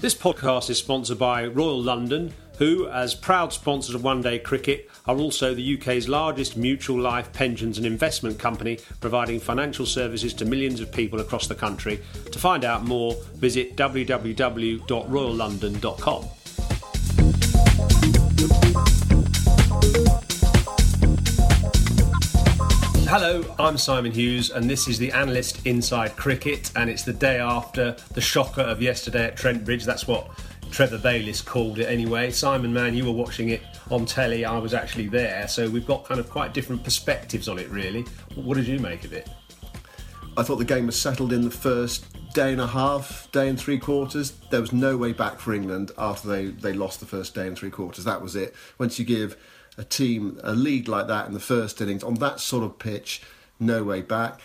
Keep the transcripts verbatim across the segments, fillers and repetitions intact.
This podcast is sponsored by Royal London, who, as proud sponsors of One Day Cricket, are also the U K's largest mutual life pensions and investment company, providing financial services to millions of people across the country. To find out more, visit w w w dot royal london dot com. Hello, I'm Simon Hughes, and this is the Analyst Inside Cricket, and it's the day after the shocker of yesterday at Trent Bridge. That's what Trevor Bayliss called it anyway. Simon, man, you were watching it on telly. I was actually there, so we've got kind of quite different perspectives on it, really. What did you make of it? I thought the game was settled in the first day and a half, day and three quarters. There was no way back for England after they, they lost the first day and three quarters. That was it. Once you give a team a lead like that in the first innings on that sort of pitch, no way back.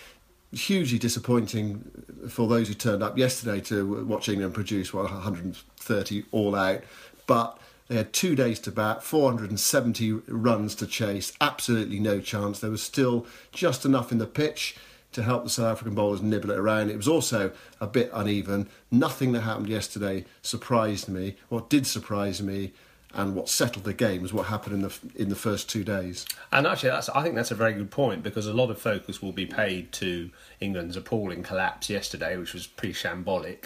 Hugely disappointing for those who turned up yesterday to watch England produce one hundred thirty all out, but they had two days to bat, four hundred seventy runs to chase, absolutely no chance. There was still just enough in the pitch to help the South African bowlers nibble it around. It was also a bit uneven. Nothing that happened yesterday surprised me. What did surprise me and what settled the game was what happened in the in the first two days. And actually, that's, I think that's a very good point, because a lot of focus will be paid to England's appalling collapse yesterday, which was pretty shambolic.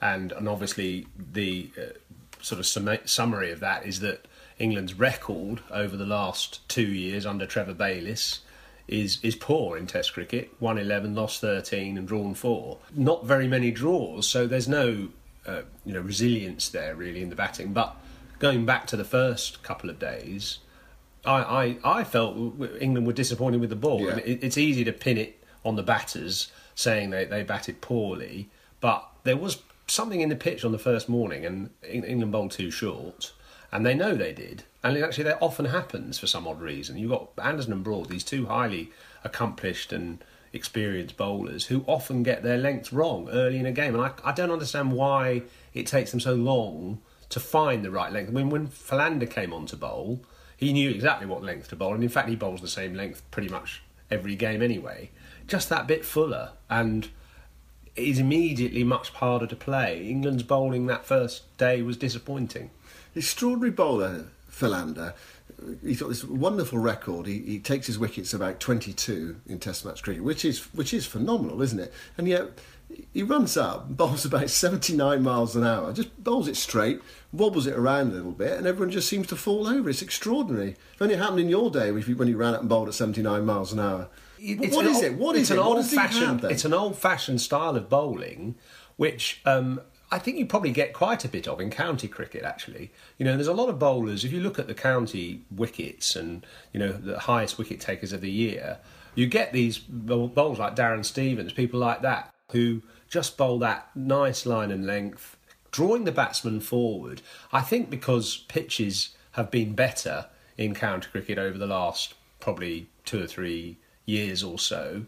And, and obviously, the uh, sort of sum- summary of that is that England's record over the last two years under Trevor Bayliss is is poor in Test cricket. Won eleven, lost thirteen and drawn four. Not very many draws, so there's no uh, you know resilience there, really, in the batting. But going back to the first couple of days, I I, I felt England were disappointed with the ball. Yeah. I mean, it, it's easy to pin it on the batters, saying they, they batted poorly, but there was something in the pitch on the first morning, and England bowled too short, and they know they did. And actually, that often happens for some odd reason. You've got Anderson and Broad, these two highly accomplished and experienced bowlers who often get their lengths wrong early in a game. And I, I don't understand why it takes them so long to find the right length. I mean, when Philander came on to bowl, he knew exactly what length to bowl, and in fact he bowls the same length pretty much every game anyway. Just that bit fuller, and is immediately much harder to play. England's bowling that first day was disappointing. Extraordinary bowler, Philander. He's got this wonderful record. He, he takes his wickets about twenty-two in Test match cricket, which is which is phenomenal, isn't it? And yet he runs up, bowls about seventy-nine miles an hour, just bowls it straight, wobbles it around a little bit, and everyone just seems to fall over. It's extraordinary. If only it happened in your day, when you ran up and bowled at seventy-nine miles an hour. It's what is old, it? What is it's it? An what does he have then? It's an old-fashioned style of bowling, which um, I think you probably get quite a bit of in county cricket, actually. You know, there's a lot of bowlers. If you look at the county wickets and, you know, the highest wicket takers of the year, you get these bowls like Darren Stevens, people like that, who just bowl that nice line and length, drawing the batsman forward. I think because pitches have been better in county cricket over the last probably two or three years or so,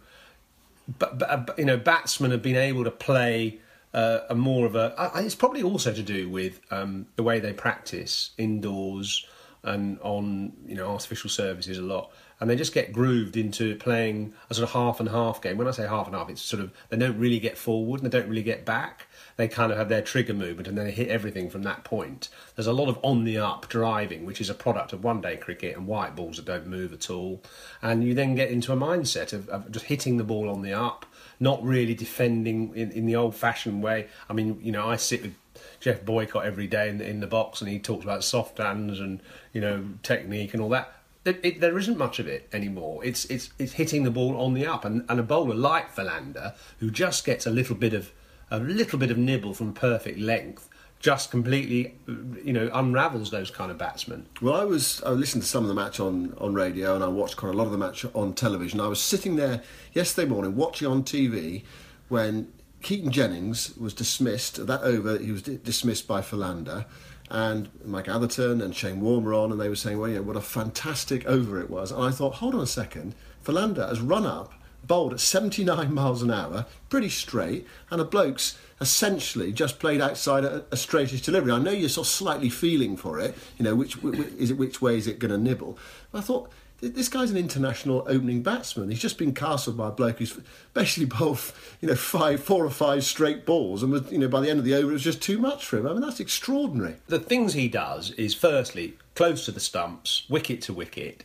but, but you know, batsmen have been able to play uh, a more of a. It's probably also to do with um, the way they practice indoors and on, you know, artificial surfaces a lot. And they just get grooved into playing a sort of half-and-half game. When I say half-and-half, it's sort of they don't really get forward and they don't really get back. They kind of have their trigger movement and then they hit everything from that point. There's a lot of on-the-up driving, which is a product of one-day cricket and white balls that don't move at all. And you then get into a mindset of, of just hitting the ball on the up, not really defending in, in the old-fashioned way. I mean, you know, I sit with Jeff Boycott every day in the, in the box, and he talks about soft hands and, you know, technique and all that. It, it, there isn't much of it anymore. It's it's it's hitting the ball on the up, and, and a bowler like Philander, who just gets a little bit of a little bit of nibble from perfect length, just completely, you know, unravels those kind of batsmen. Well, I was I listened to some of the match on, on radio, and I watched quite a lot of the match on television. I was sitting there yesterday morning watching on T V when Keaton Jennings was dismissed. That over, he was d- dismissed by Philander. And Mike Atherton and Shane Warne were on, and they were saying, well, you know, what a fantastic over it was. And I thought, hold on a second, Philander has run up, bowled at seventy-nine miles an hour, pretty straight, and a bloke's essentially just played outside a, a straightish delivery. I know you're sort of slightly feeling for it, you know, which, which, is it, which way is it going to nibble? But I thought, this guy's an international opening batsman. He's just been castled by a bloke who's basically bowled, you know, five, four or five straight balls, and was, you know, by the end of the over, it was just too much for him. I mean, that's extraordinary. The things he does is, firstly, close to the stumps, wicket to wicket.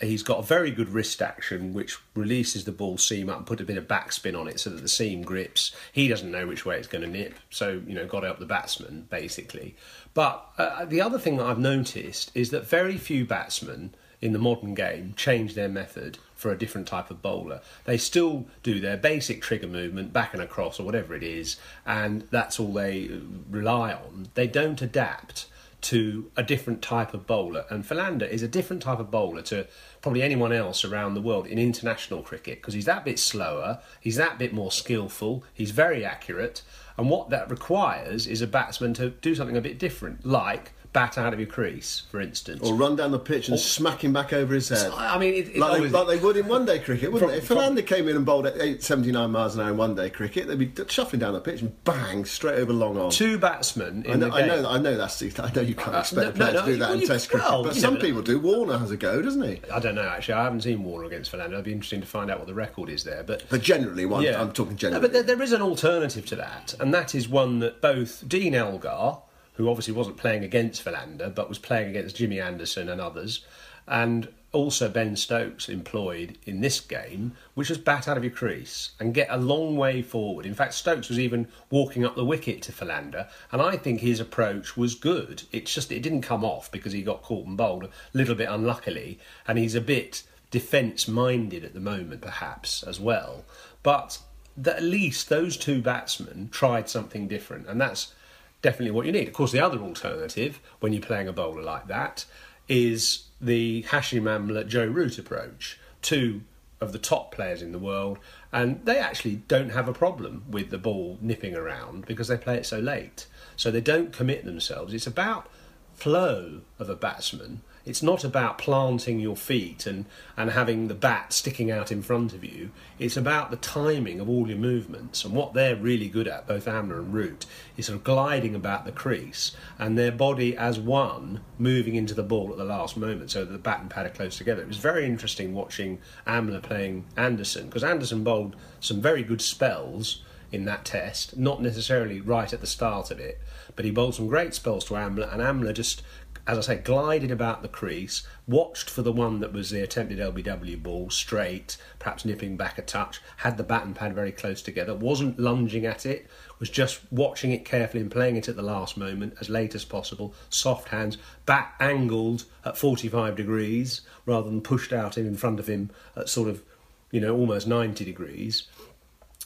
He's got a very good wrist action, which releases the ball seam up and put a bit of backspin on it so that the seam grips. He doesn't know which way it's going to nip, so, you know, got to help the batsman, basically. But uh, the other thing that I've noticed is that very few batsmen in the modern game change their method for a different type of bowler. They still do their basic trigger movement, back and across or whatever it is, and that's all they rely on. They don't adapt to a different type of bowler, and Philander is a different type of bowler to probably anyone else around the world in international cricket, because he's that bit slower, he's that bit more skillful, he's very accurate, and what that requires is a batsman to do something a bit different, like bat out of your crease, for instance. Or run down the pitch and or, smack him back over his head. I mean, it, it, like, they, like they would in one day cricket, wouldn't from, they? If Philander came in and bowled at seventy-nine miles an hour in one day cricket, they'd be shuffling down the pitch and bang, straight over long on. Two batsmen in I know, the game. I know, I know, that's, I know you can't expect uh, no, a player no, no, to do that in Test cricket, well, but some people do. Warner has a go, doesn't he? I don't know, actually. I haven't seen Warner against Philander. It'd be interesting to find out what the record is there. But, but generally, one, yeah. I'm talking generally. No, but there, there is an alternative to that, and that is one that both Dean Elgar, who obviously wasn't playing against Philander, but was playing against Jimmy Anderson and others, and also Ben Stokes employed in this game, which was bat out of your crease and get a long way forward. In fact, Stokes was even walking up the wicket to Philander, and I think his approach was good. It's just it didn't come off because he got caught and bowled a little bit unluckily, and he's a bit defence-minded at the moment, perhaps, as well. But that at least those two batsmen tried something different, and that's definitely what you need. Of course, the other alternative when you're playing a bowler like that is the Hashim Amla, Joe Root approach. Two of the top players in the world, and they actually don't have a problem with the ball nipping around because they play it so late. So they don't commit themselves. It's about flow of a batsman. It's not about planting your feet and, and having the bat sticking out in front of you. It's about the timing of all your movements. And what they're really good at, both Amla and Root, is sort of gliding about the crease and their body as one moving into the ball at the last moment so that the bat and pad are close together. It was very interesting watching Amla playing Anderson, because Anderson bowled some very good spells in that test, not necessarily right at the start of it, but he bowled some great spells to Amla, and Amla just, as I say, glided about the crease, watched for the one that was the attempted L B W ball, straight, perhaps nipping back a touch, had the bat and pad very close together, wasn't lunging at it, was just watching it carefully and playing it at the last moment, as late as possible, soft hands, bat angled at forty-five degrees, rather than pushed out in front of him at sort of, you know, almost ninety degrees.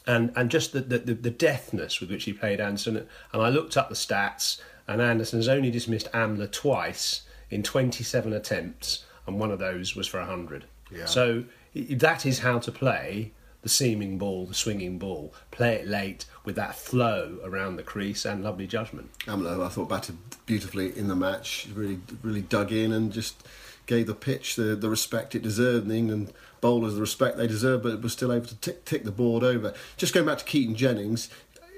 And and just the, the, the deftness with which he played Anderson. And I looked up the stats, and Anderson's only dismissed Amla twice in twenty-seven attempts, and one of those was for one hundred. Yeah. So that is how to play the seaming ball, the swinging ball. Play it late with that flow around the crease and lovely judgment. Amla, I thought, batted beautifully in the match, really really dug in and just gave the pitch the, the respect it deserved, and the England bowlers the respect they deserve, but was still able to tick, tick the board over. Just going back to Keaton Jennings,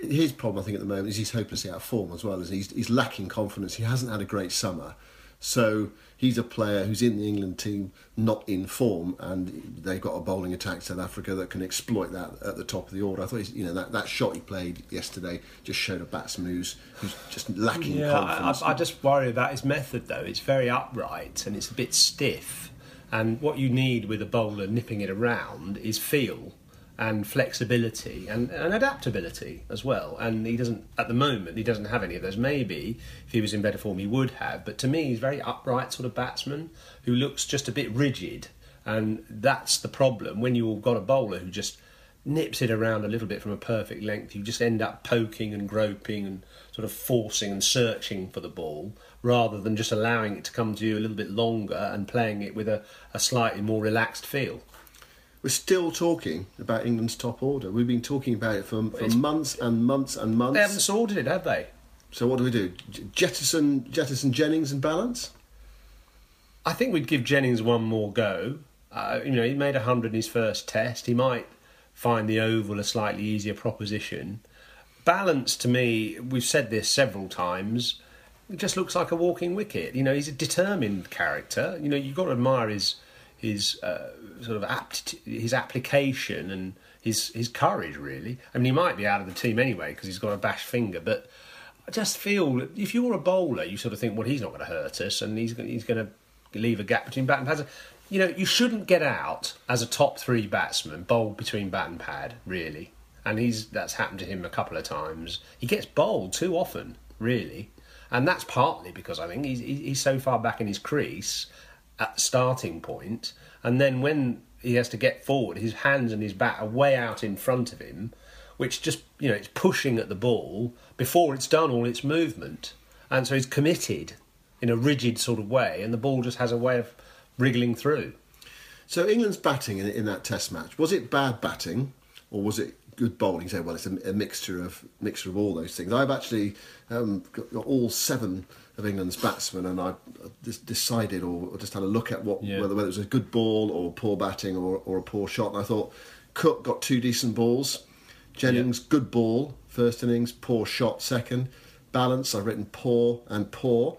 his problem, I think, at the moment is he's hopelessly out of form as well. As he's, he's lacking confidence. He hasn't had a great summer. So he's a player who's in the England team not in form, and they've got a bowling attack, South Africa, that can exploit that at the top of the order. I thought, you know, that, that shot he played yesterday just showed a batsman who's, who's just lacking yeah, confidence. I, I just worry about his method, though. It's very upright and it's a bit stiff. And what you need with a bowler nipping it around is feel. and flexibility and, and adaptability as well. And he doesn't, at the moment, he doesn't have any of those. Maybe if he was in better form, he would have. But to me, he's a very upright sort of batsman who looks just a bit rigid. And that's the problem. When you've got a bowler who just nips it around a little bit from a perfect length, you just end up poking and groping and sort of forcing and searching for the ball, rather than just allowing it to come to you a little bit longer and playing it with a, a slightly more relaxed feel. We're still talking about England's top order. We've been talking about it for, for months and months and months. They haven't sorted it, have they? So what do we do? Jettison, jettison Jennings and Balance? I think we'd give Jennings one more go. Uh, you know, he made one hundred in his first test. He might find the oval a slightly easier proposition. Balance, to me, we've said this several times, it just looks like a walking wicket. You know, he's a determined character. You know, you've got to admire his... his uh, sort of apt, his application and his his courage, really. I mean, he might be out of the team anyway because he's got a bashed finger, but I just feel if you're a bowler, you sort of think, well, he's not going to hurt us and he's he's going to leave a gap between bat and pad. You know, you shouldn't get out as a top three batsman, bowled between bat and pad, really. And he's that's happened to him a couple of times. He gets bowled too often, really. And that's partly because I think he's, he's so far back in his crease at the starting point, and then when he has to get forward, his hands and his bat are way out in front of him, which just, you know, it's pushing at the ball before it's done all its movement. And so he's committed in a rigid sort of way, and the ball just has a way of wriggling through. So England's batting in, in that test match, was it bad batting or was it good bowling? You say, well, it's a, a mixture of mixture of all those things. I've actually um, got, got all seven of England's batsmen, and I just decided, or, or just had a look at what yeah. whether, whether it was a good ball or poor batting or, or a poor shot. And I thought Cook got two decent balls, Jennings yeah. good ball first innings, poor shot second, Balance I've written poor and poor,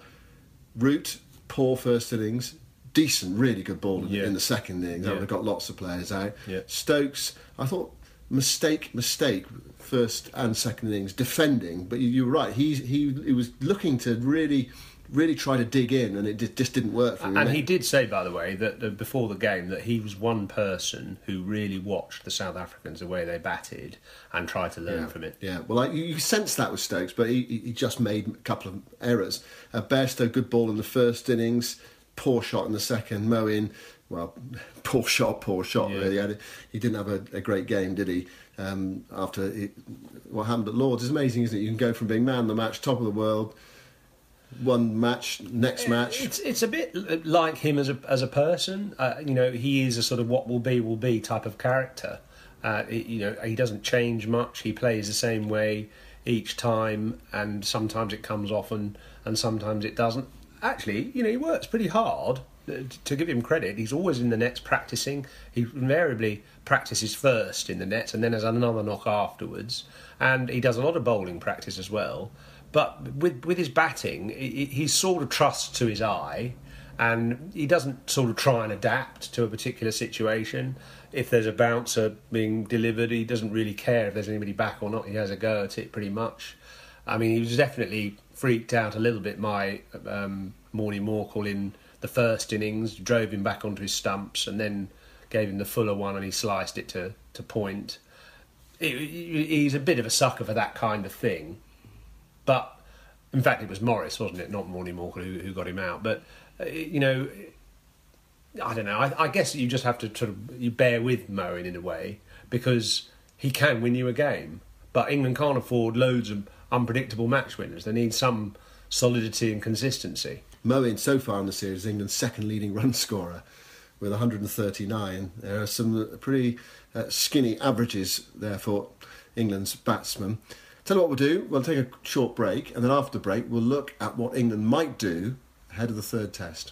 Root poor first innings, decent really good ball yeah. in the second innings. I yeah. would have got lots of players out. Yeah. Stokes, I thought. Mistake, mistake, first and second innings, defending. But you, you were right, he, he he was looking to really, really try to dig in, and it did, just didn't work for him. And he did say, by the way, that uh, before the game, that he was one person who really watched the South Africans, the way they batted, and tried to learn yeah, from it. Yeah, well, like, you, you sense that with Stokes, but he, he just made a couple of errors. Uh, Bairstow, good ball in the first innings, poor shot in the second, Moeen... Well, poor shot, poor shot, yeah. really. He didn't have a, a great game, did he? Um, after it, what happened at Lord's, it's amazing, isn't it? You can go from being man of the match, top of the world, one match, next match. It's it's a bit like him as a as a person. Uh, you know, he is a sort of what will be will be type of character. Uh, it, you know, he doesn't change much. He plays the same way each time, and sometimes it comes off, and, and sometimes it doesn't. Actually, you know, he works pretty hard. To give him credit, he's always in the nets practising. He invariably practices first in the nets and then has another knock afterwards. And he does a lot of bowling practice as well. But with with his batting, he's sort of trusts to his eye, and he doesn't sort of try and adapt to a particular situation. If there's a bouncer being delivered, he doesn't really care if there's anybody back or not. He has a go at it pretty much. I mean, he was definitely freaked out a little bit, my um, Morne Morkel in... the first innings, drove him back onto his stumps and then gave him the fuller one and he sliced it to, to point. It, it, he's a bit of a sucker for that kind of thing. But, in fact, it was Morris, wasn't it? Not Morne Morkel who, who got him out. But, uh, you know, I don't know. I, I guess you just have to sort of, you bear with Moeen in a way, because he can win you a game. But England can't afford loads of unpredictable match winners. They need some solidity and consistency. Moeen, so far in the series, England's second leading run scorer with one hundred thirty-nine. There are some pretty uh, skinny averages there for England's batsmen. Tell you what we'll do, we'll take a short break, and then after the break we'll look at what England might do ahead of the third test.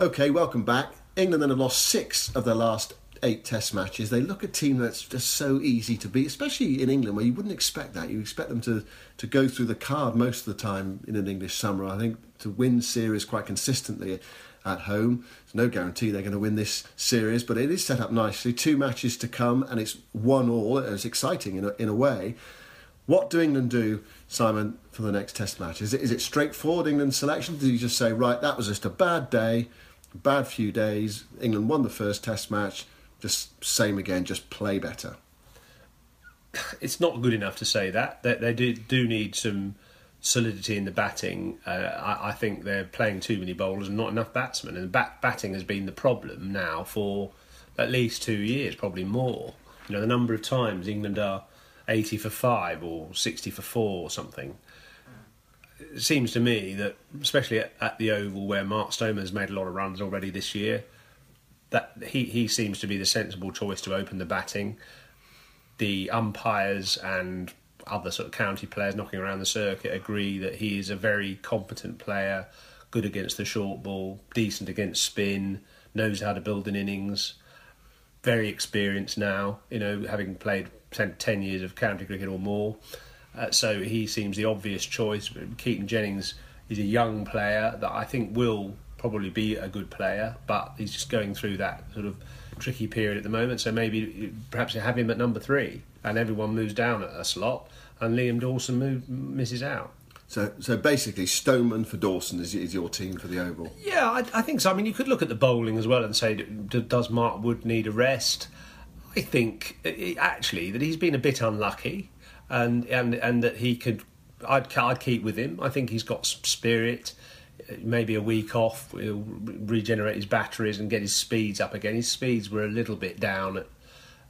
OK, welcome back. England then have lost six of their last eight test matches. They look a team that's just so easy to beat, especially in England, where you wouldn't expect that. You expect them to, to go through the card most of the time in an English summer, I think, to win series quite consistently at home. There's no guarantee they're going to win this series, but it is set up nicely. Two matches to come, and it's one all. It's exciting in a, in a way. What do England do, Simon, for the next test match? Is it, is it straightforward, England selection? Do you just say, right, that was just a bad day, a bad few days. England won the first test match. just same again, just play better. It's not good enough to say that. They, they do, do need some solidity in the batting. Uh, I, I think they're playing too many bowlers and not enough batsmen. And bat, batting has been the problem now for at least two years, probably more. You know, the number of times England are eighty for five or sixty for four or something. It seems to me that, especially at, at the Oval, where Mark Stoneman has made a lot of runs already this year, that he, he seems to be the sensible choice to open the batting. The umpires and other sort of county players knocking around the circuit agree that he is a very competent player, good against the short ball, decent against spin, knows how to build an innings, very experienced now, you know, having played ten years of county cricket or more. Uh, so he seems the obvious choice. Keaton Jennings is a young player that I think will probably be a good player, but he's just going through that sort of tricky period at the moment, so maybe perhaps you have him at number three and everyone moves down a slot and Liam Dawson move, misses out. So so basically Stoneman for Dawson is, is your team for the Oval? Yeah, I, I think so. I mean, you could look at the bowling as well and say, do, does Mark Wood need a rest? I think, actually, that he's been a bit unlucky and and, and that he could... I'd, I'd keep with him. I think he's got spirit. Maybe a week off, he'll regenerate his batteries and get his speeds up again. His speeds were a little bit down at,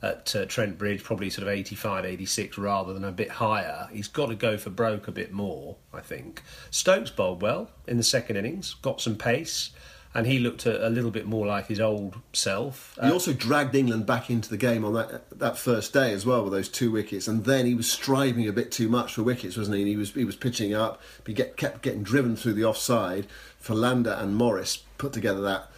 at uh, Trent Bridge, probably sort of eighty-five, eighty-six rather than a bit higher. He's got to go for broke a bit more, I think. Stokes bowled well in the second innings, got some pace, and he looked a, a little bit more like his old self. He uh, also dragged England back into the game on that that first day as well with those two wickets, and then he was striving a bit too much for wickets, wasn't he? And he was he was pitching up, but he get, kept getting driven through the offside. Philander and Morris put together that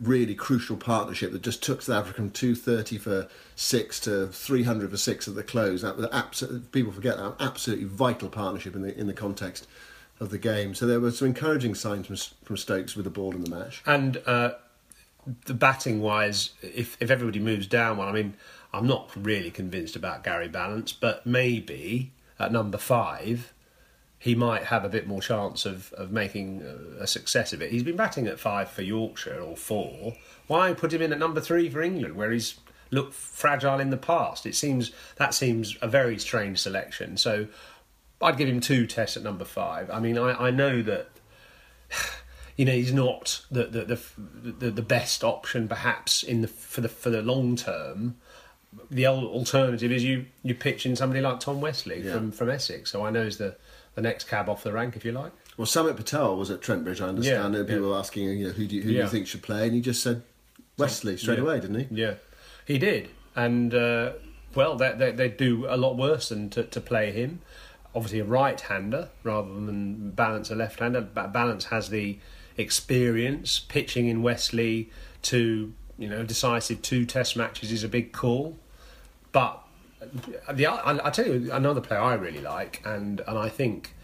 really crucial partnership that just took South Africa from two thirty for six to three hundred for six at the close. That was absolutely, people forget that, absolutely vital partnership in the in the context of the game. So there were some encouraging signs from, from Stokes with the ball in the match. And uh, the batting wise, if if everybody moves down one, I mean, I'm not really convinced about Gary Balance, but maybe at number five, he might have a bit more chance of, of making a success of it. He's been batting at five for Yorkshire or four. Why put him in at number three for England, where he's looked fragile in the past? It seems that seems a very strange selection. So I'd give him two tests at number five. I mean, I, I know that, you know, he's not the the the, the, the best option perhaps in the for the for the long term. The alternative is you you pitch in somebody like Tom Westley yeah. from, from Essex. So I know he's the, the next cab off the rank, if you like. Well, Samit Patel was at Trent Bridge, I understand. Yeah, and people yeah. were asking, you know, who do you, who yeah. do you think should play, and he just said Westley straight yeah. away, didn't he? Yeah, he did. And uh, well, they they they do a lot worse than to, to play him. Obviously a right-hander rather than Balance a left-hander. Balance has the experience. Pitching in Westley to, you know, decisive two test matches is a big call. But the I tell you another player I really like, and, and I think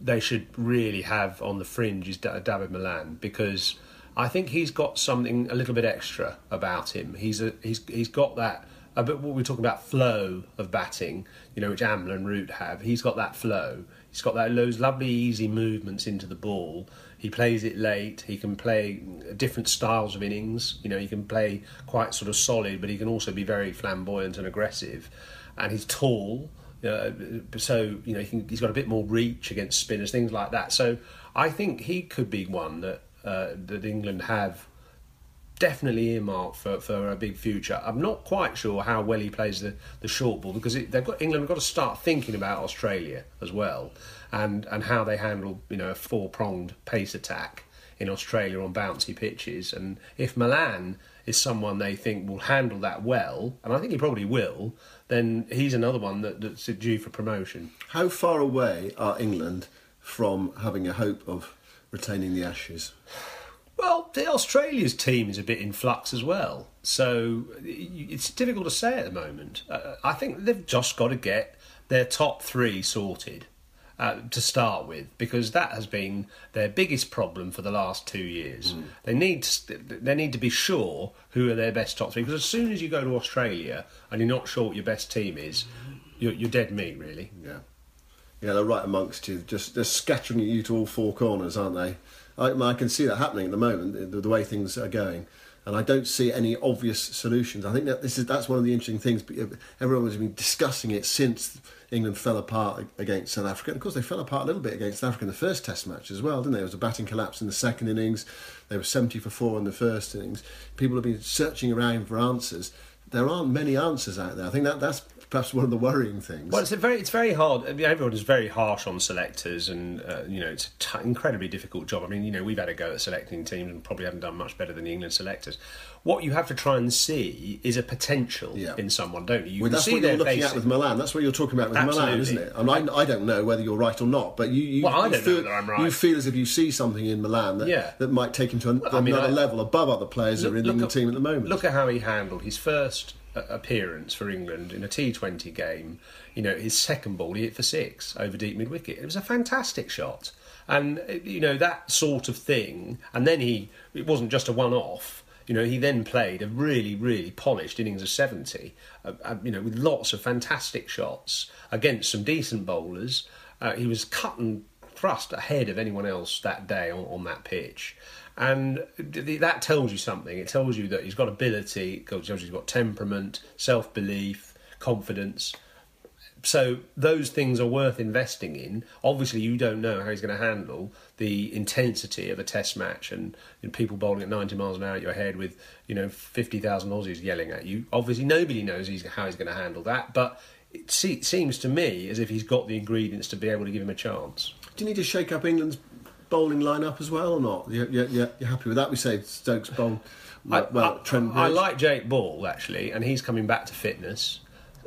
they should really have on the fringe, is David Malan, because I think he's got something a little bit extra about him. He's a, he's he's got that. But what we're talking about, flow of batting, you know, which Amla and Root have. He's got that flow. He's got that, those lovely, easy movements into the ball. He plays it late. He can play different styles of innings. You know, he can play quite sort of solid, but he can also be very flamboyant and aggressive. And he's tall, uh, so you know he can, he's got a bit more reach against spinners, things like that. So I think he could be one that uh, that England have definitely earmarked for, for a big future. I'm not quite sure how well he plays the, the short ball, because it, they've got England have got to start thinking about Australia as well, and, and how they handle, you know, a four pronged pace attack in Australia on bouncy pitches. And if Malan is someone they think will handle that well, and I think he probably will, then he's another one that, that's due for promotion. How far away are England from having a hope of retaining the Ashes? Well, the Australia's team is a bit in flux as well, so it's difficult to say at the moment. Uh, I think they've just got to get their top three sorted uh, to start with, because that has been their biggest problem for the last two years. Mm. They need to, they need to be sure who are their best top three, because as soon as you go to Australia and you're not sure what your best team is, you're, you're dead meat, really. Yeah, yeah, they're right amongst you, just they're scattering you to all four corners, aren't they? I, I can see that happening at the moment, the, the way things are going. and I don't see any obvious solutions. I think that this is that's one of the interesting things. Everyone has been discussing it since England fell apart against South Africa. And of course, they fell apart a little bit against South Africa in the first Test match as well, didn't they? It was a batting collapse in the second innings. They were seventy for four in the first innings. People have been searching around for answers. There aren't many answers out there. I think that that's perhaps one of the worrying things. Well, it's a very, it's very hard. I mean, everyone is very harsh on selectors, and uh, you know, it's an t- incredibly difficult job. I mean, you know, we've had a go at selecting teams and probably haven't done much better than the England selectors. What you have to try and see is a potential yeah. in someone, don't you? you well, that's see what you're looking at with Malan. That's what you're talking about with Absolutely. Malan, isn't it? I mean, I, I don't know whether you're right or not, but you, you, well, I you don't feel, know whether I'm right. You feel as if you see something in Malan that, yeah. that might take him to an, well, I mean, another I, level above other players that are in the team at the moment. Look at how he handled his first appearance for England in a T twenty game. You know, his second ball he hit for six over deep mid wicket. It was a fantastic shot, and you know, that sort of thing. And then he, it wasn't just a one off. You know, he then played a really, really polished innings of seventy. Uh, uh, you know, with lots of fantastic shots against some decent bowlers. Uh, he was cut and thrust ahead of anyone else that day on, on that pitch. And that tells you something. It tells you that he's got ability, it tells you he's got temperament, self-belief, confidence. So those things are worth investing in. Obviously, you don't know how he's going to handle the intensity of a test match and, you know, people bowling at ninety miles an hour at your head with, you know, fifty thousand Aussies yelling at you. Obviously, nobody knows he's, how he's going to handle that, but it se- seems to me as if he's got the ingredients to be able to give him a chance. Do you need to shake up England's bowling line-up as well or not? Yeah, yeah, yeah. You're happy with that? We say Stokes bowled well, well, Trent Bridge. I like Jake Ball, actually, and he's coming back to fitness.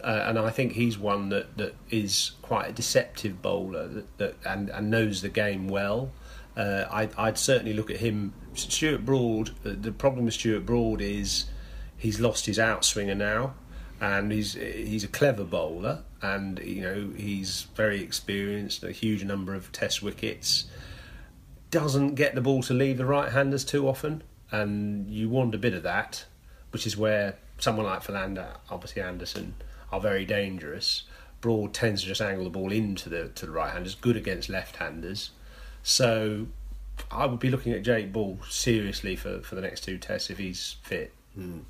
Uh, and I think he's one that, that is quite a deceptive bowler that, that and, and knows the game well. Uh, I, I'd certainly look at him. Stuart Broad, the, the problem with Stuart Broad is he's lost his outswinger now, and he's he's a clever bowler, and you know, he's very experienced, a huge number of test wickets. Doesn't get the ball to leave the right-handers too often, and you want a bit of that, which is where someone like Philander, obviously Anderson, are very dangerous. Broad tends to just angle the ball into the to the right-handers, good against left-handers. So I would be looking at Jake Ball seriously for, for the next two tests if he's fit. Mm.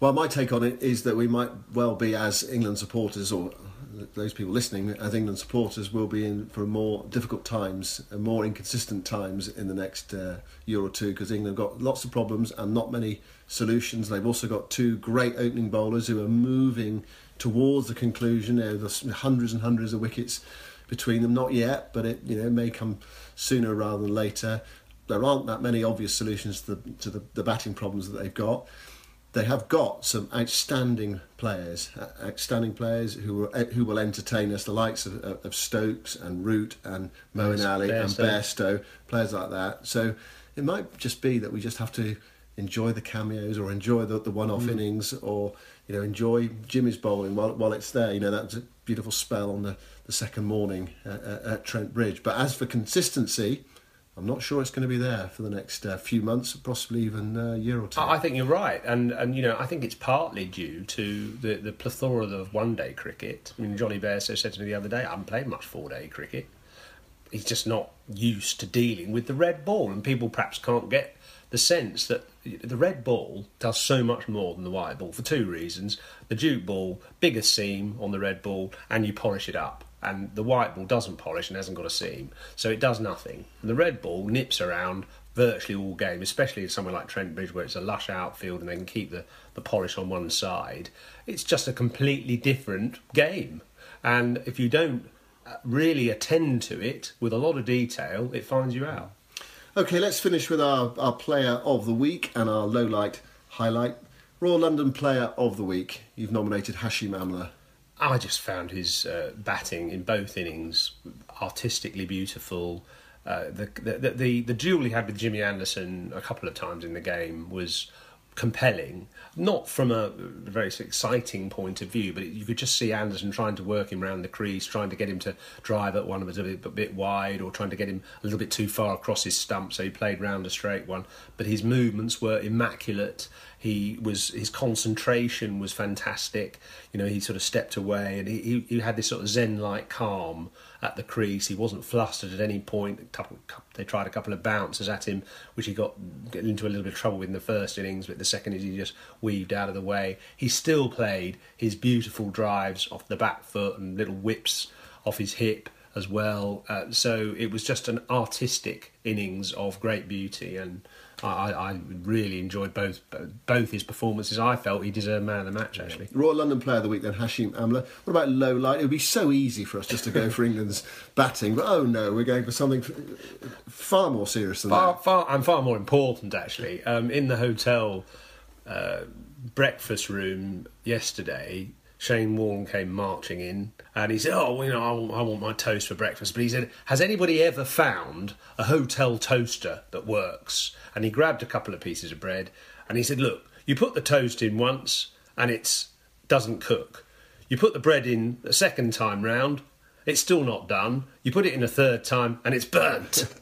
Well, my take on it is that we might well be, as England supporters, or those people listening, as England supporters, will be in for more difficult times and more inconsistent times in the next uh, year or two, because England got lots of problems and not many solutions. They've also got two great opening bowlers who are moving towards the conclusion. You know, there's hundreds and hundreds of wickets between them. Not yet, but it, you know, may come sooner rather than later. There aren't that many obvious solutions to the, to the, the batting problems that they've got. They have got some outstanding players, outstanding players who are, who will entertain us, the likes of, of Stokes and Root and Moeen Ali and Bairstow, players like that. So it might just be that we just have to enjoy the cameos or enjoy the, the one-off mm. innings, or you know, enjoy Jimmy's bowling while while it's there. You know, that's a beautiful spell on the, the second morning at, at Trent Bridge. But as for consistency, I'm not sure it's going to be there for the next uh, few months, possibly even a uh, year or two. I think you're right, and and you know, I think it's partly due to the, the plethora of one day cricket. I mean, Johnny Bairstow said to me the other day, I haven't played much four day cricket. He's just not used to dealing with the red ball, and people perhaps can't get the sense that the red ball does so much more than the white ball for two reasons: the jute ball, bigger seam on the red ball, and you polish it up. And the white ball doesn't polish and hasn't got a seam, so it does nothing. And the red ball nips around virtually all game, especially in somewhere like Trent Bridge where it's a lush outfield and they can keep the, the polish on one side. It's just a completely different game. And if you don't really attend to it with a lot of detail, it finds you out. OK, let's finish with our, our player of the week and our low-light highlight. Royal London player of the week. You've nominated Hashim Amla. I just found his uh, batting in both innings artistically beautiful. Uh, the, the the the duel he had with Jimmy Anderson a couple of times in the game was compelling, not from a very exciting point of view, but you could just see Anderson trying to work him round the crease, trying to get him to drive at one of a bit, a bit wide, or trying to get him a little bit too far across his stump, so he played round a straight one. But his movements were immaculate. He was his concentration was fantastic. You know, he sort of stepped away and he he had this sort of zen-like calm at the crease. He wasn't flustered at any point. A couple, they tried a couple of bounces at him, which he got into a little bit of trouble with in the first innings, but the second is he just weaved out of the way. He still played his beautiful drives off the back foot and little whips off his hip as well. Uh, so it was just an artistic innings of great beauty, and I, I really enjoyed both both his performances. I felt he deserved man of the match, actually. Royal London Player of the Week then, Hashim Amla. What about low light? It would be so easy for us just to go for England's batting, but oh no, we're going for something far more serious than far, that. Far, and far more important, actually. Um, in the hotel uh, breakfast room yesterday, Shane Warne came marching in and he said, oh, you know, I want, I want my toast for breakfast. But he said, has anybody ever found a hotel toaster that works? And he grabbed a couple of pieces of bread and he said, look, you put the toast in once and it doesn't cook. You put the bread in a second time round, it's still not done. You put it in a third time and it's burnt.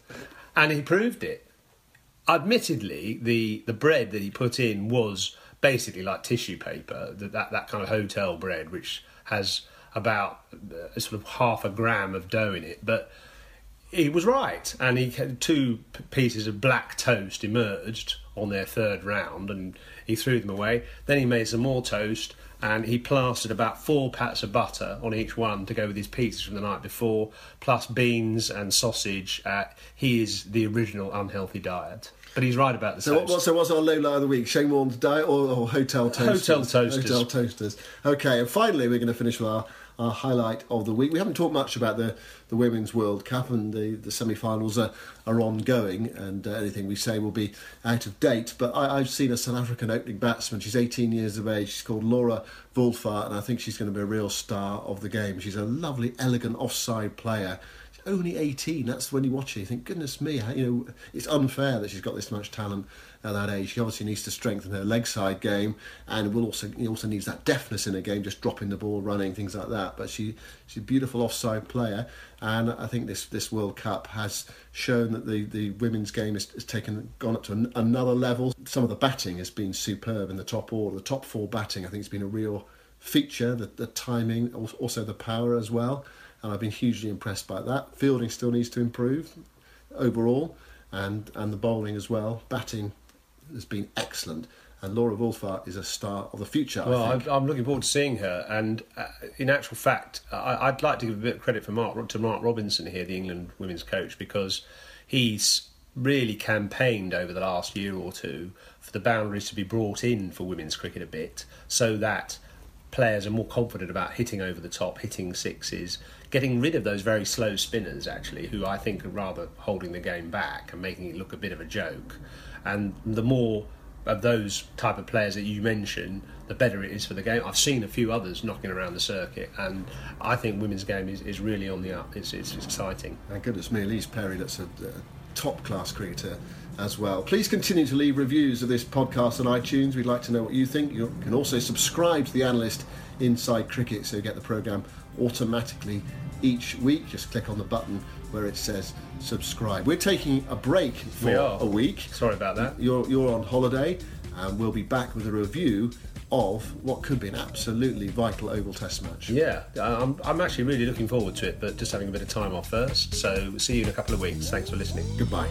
And he proved it. Admittedly, the, the bread that he put in was basically like tissue paper, that, that that kind of hotel bread, which has about a sort of half a gram of dough in it. But he was right, and he had two pieces of black toast emerged on their third round, and he threw them away. Then he made some more toast, and he plastered about four pats of butter on each one to go with his pizzas from the night before, plus beans and sausage. Uh, he is the original unhealthy diet. But he's right about the so toast. What, so what's our low light of the week? Shane Warne's diet or, or hotel toasters? Hotel toasters. Hotel toasters. OK, and finally we're going to finish with our, our highlight of the week. We haven't talked much about the, the Women's World Cup, and the, the semi-finals are, are ongoing, and uh, anything we say will be out of date. But I, I've seen a South African opening batsman. She's eighteen years of age. She's called Laura Wolvaardt, and I think she's going to be a real star of the game. She's a lovely, elegant offside player. Only eighteen, that's when you watch her, you think, goodness me, you know, it's unfair that she's got this much talent at that age. She obviously needs to strengthen her leg side game, and will also she also needs that deftness in her game, just dropping the ball, running, things like that. But she she's a beautiful offside player, and I think this, this World Cup has shown that the, the women's game has, has taken gone up to an, another level. Some of the batting has been superb in the top order. The top four batting, I think, has been a real feature, the, the timing, also the power as well. And I've been hugely impressed by that. Fielding still needs to improve overall, and, and the bowling as well. Batting has been excellent. And Laura Wolvaardt is a star of the future, well, I think. Well, I'm looking forward to seeing her. And uh, in actual fact, I, I'd like to give a bit of credit for Mark, to Mark Robinson here, the England women's coach, because he's really campaigned over the last year or two for the boundaries to be brought in for women's cricket a bit, so that players are more confident about hitting over the top, hitting sixes, getting rid of those very slow spinners, actually, who I think are rather holding the game back and making it look a bit of a joke. And the more of those type of players that you mention, the better it is for the game. I've seen a few others knocking around the circuit, and I think women's game is, is really on the up. It's, it's exciting. Thank goodness me, Elise Perry, that's a uh, top-class cricketer as well. Please continue to leave reviews of this podcast on iTunes. We'd like to know what you think. You can also subscribe to The Analyst Inside Cricket, so you get the programme automatically each week. Just click on the button where it says subscribe. We're taking a break for we are. a week. Sorry about that. You're, you're on holiday, and we'll be back with a review of what could be an absolutely vital Oval Test match. Yeah, I'm, I'm actually really looking forward to it, but just having a bit of time off first. So see you in a couple of weeks. Thanks for listening. Goodbye.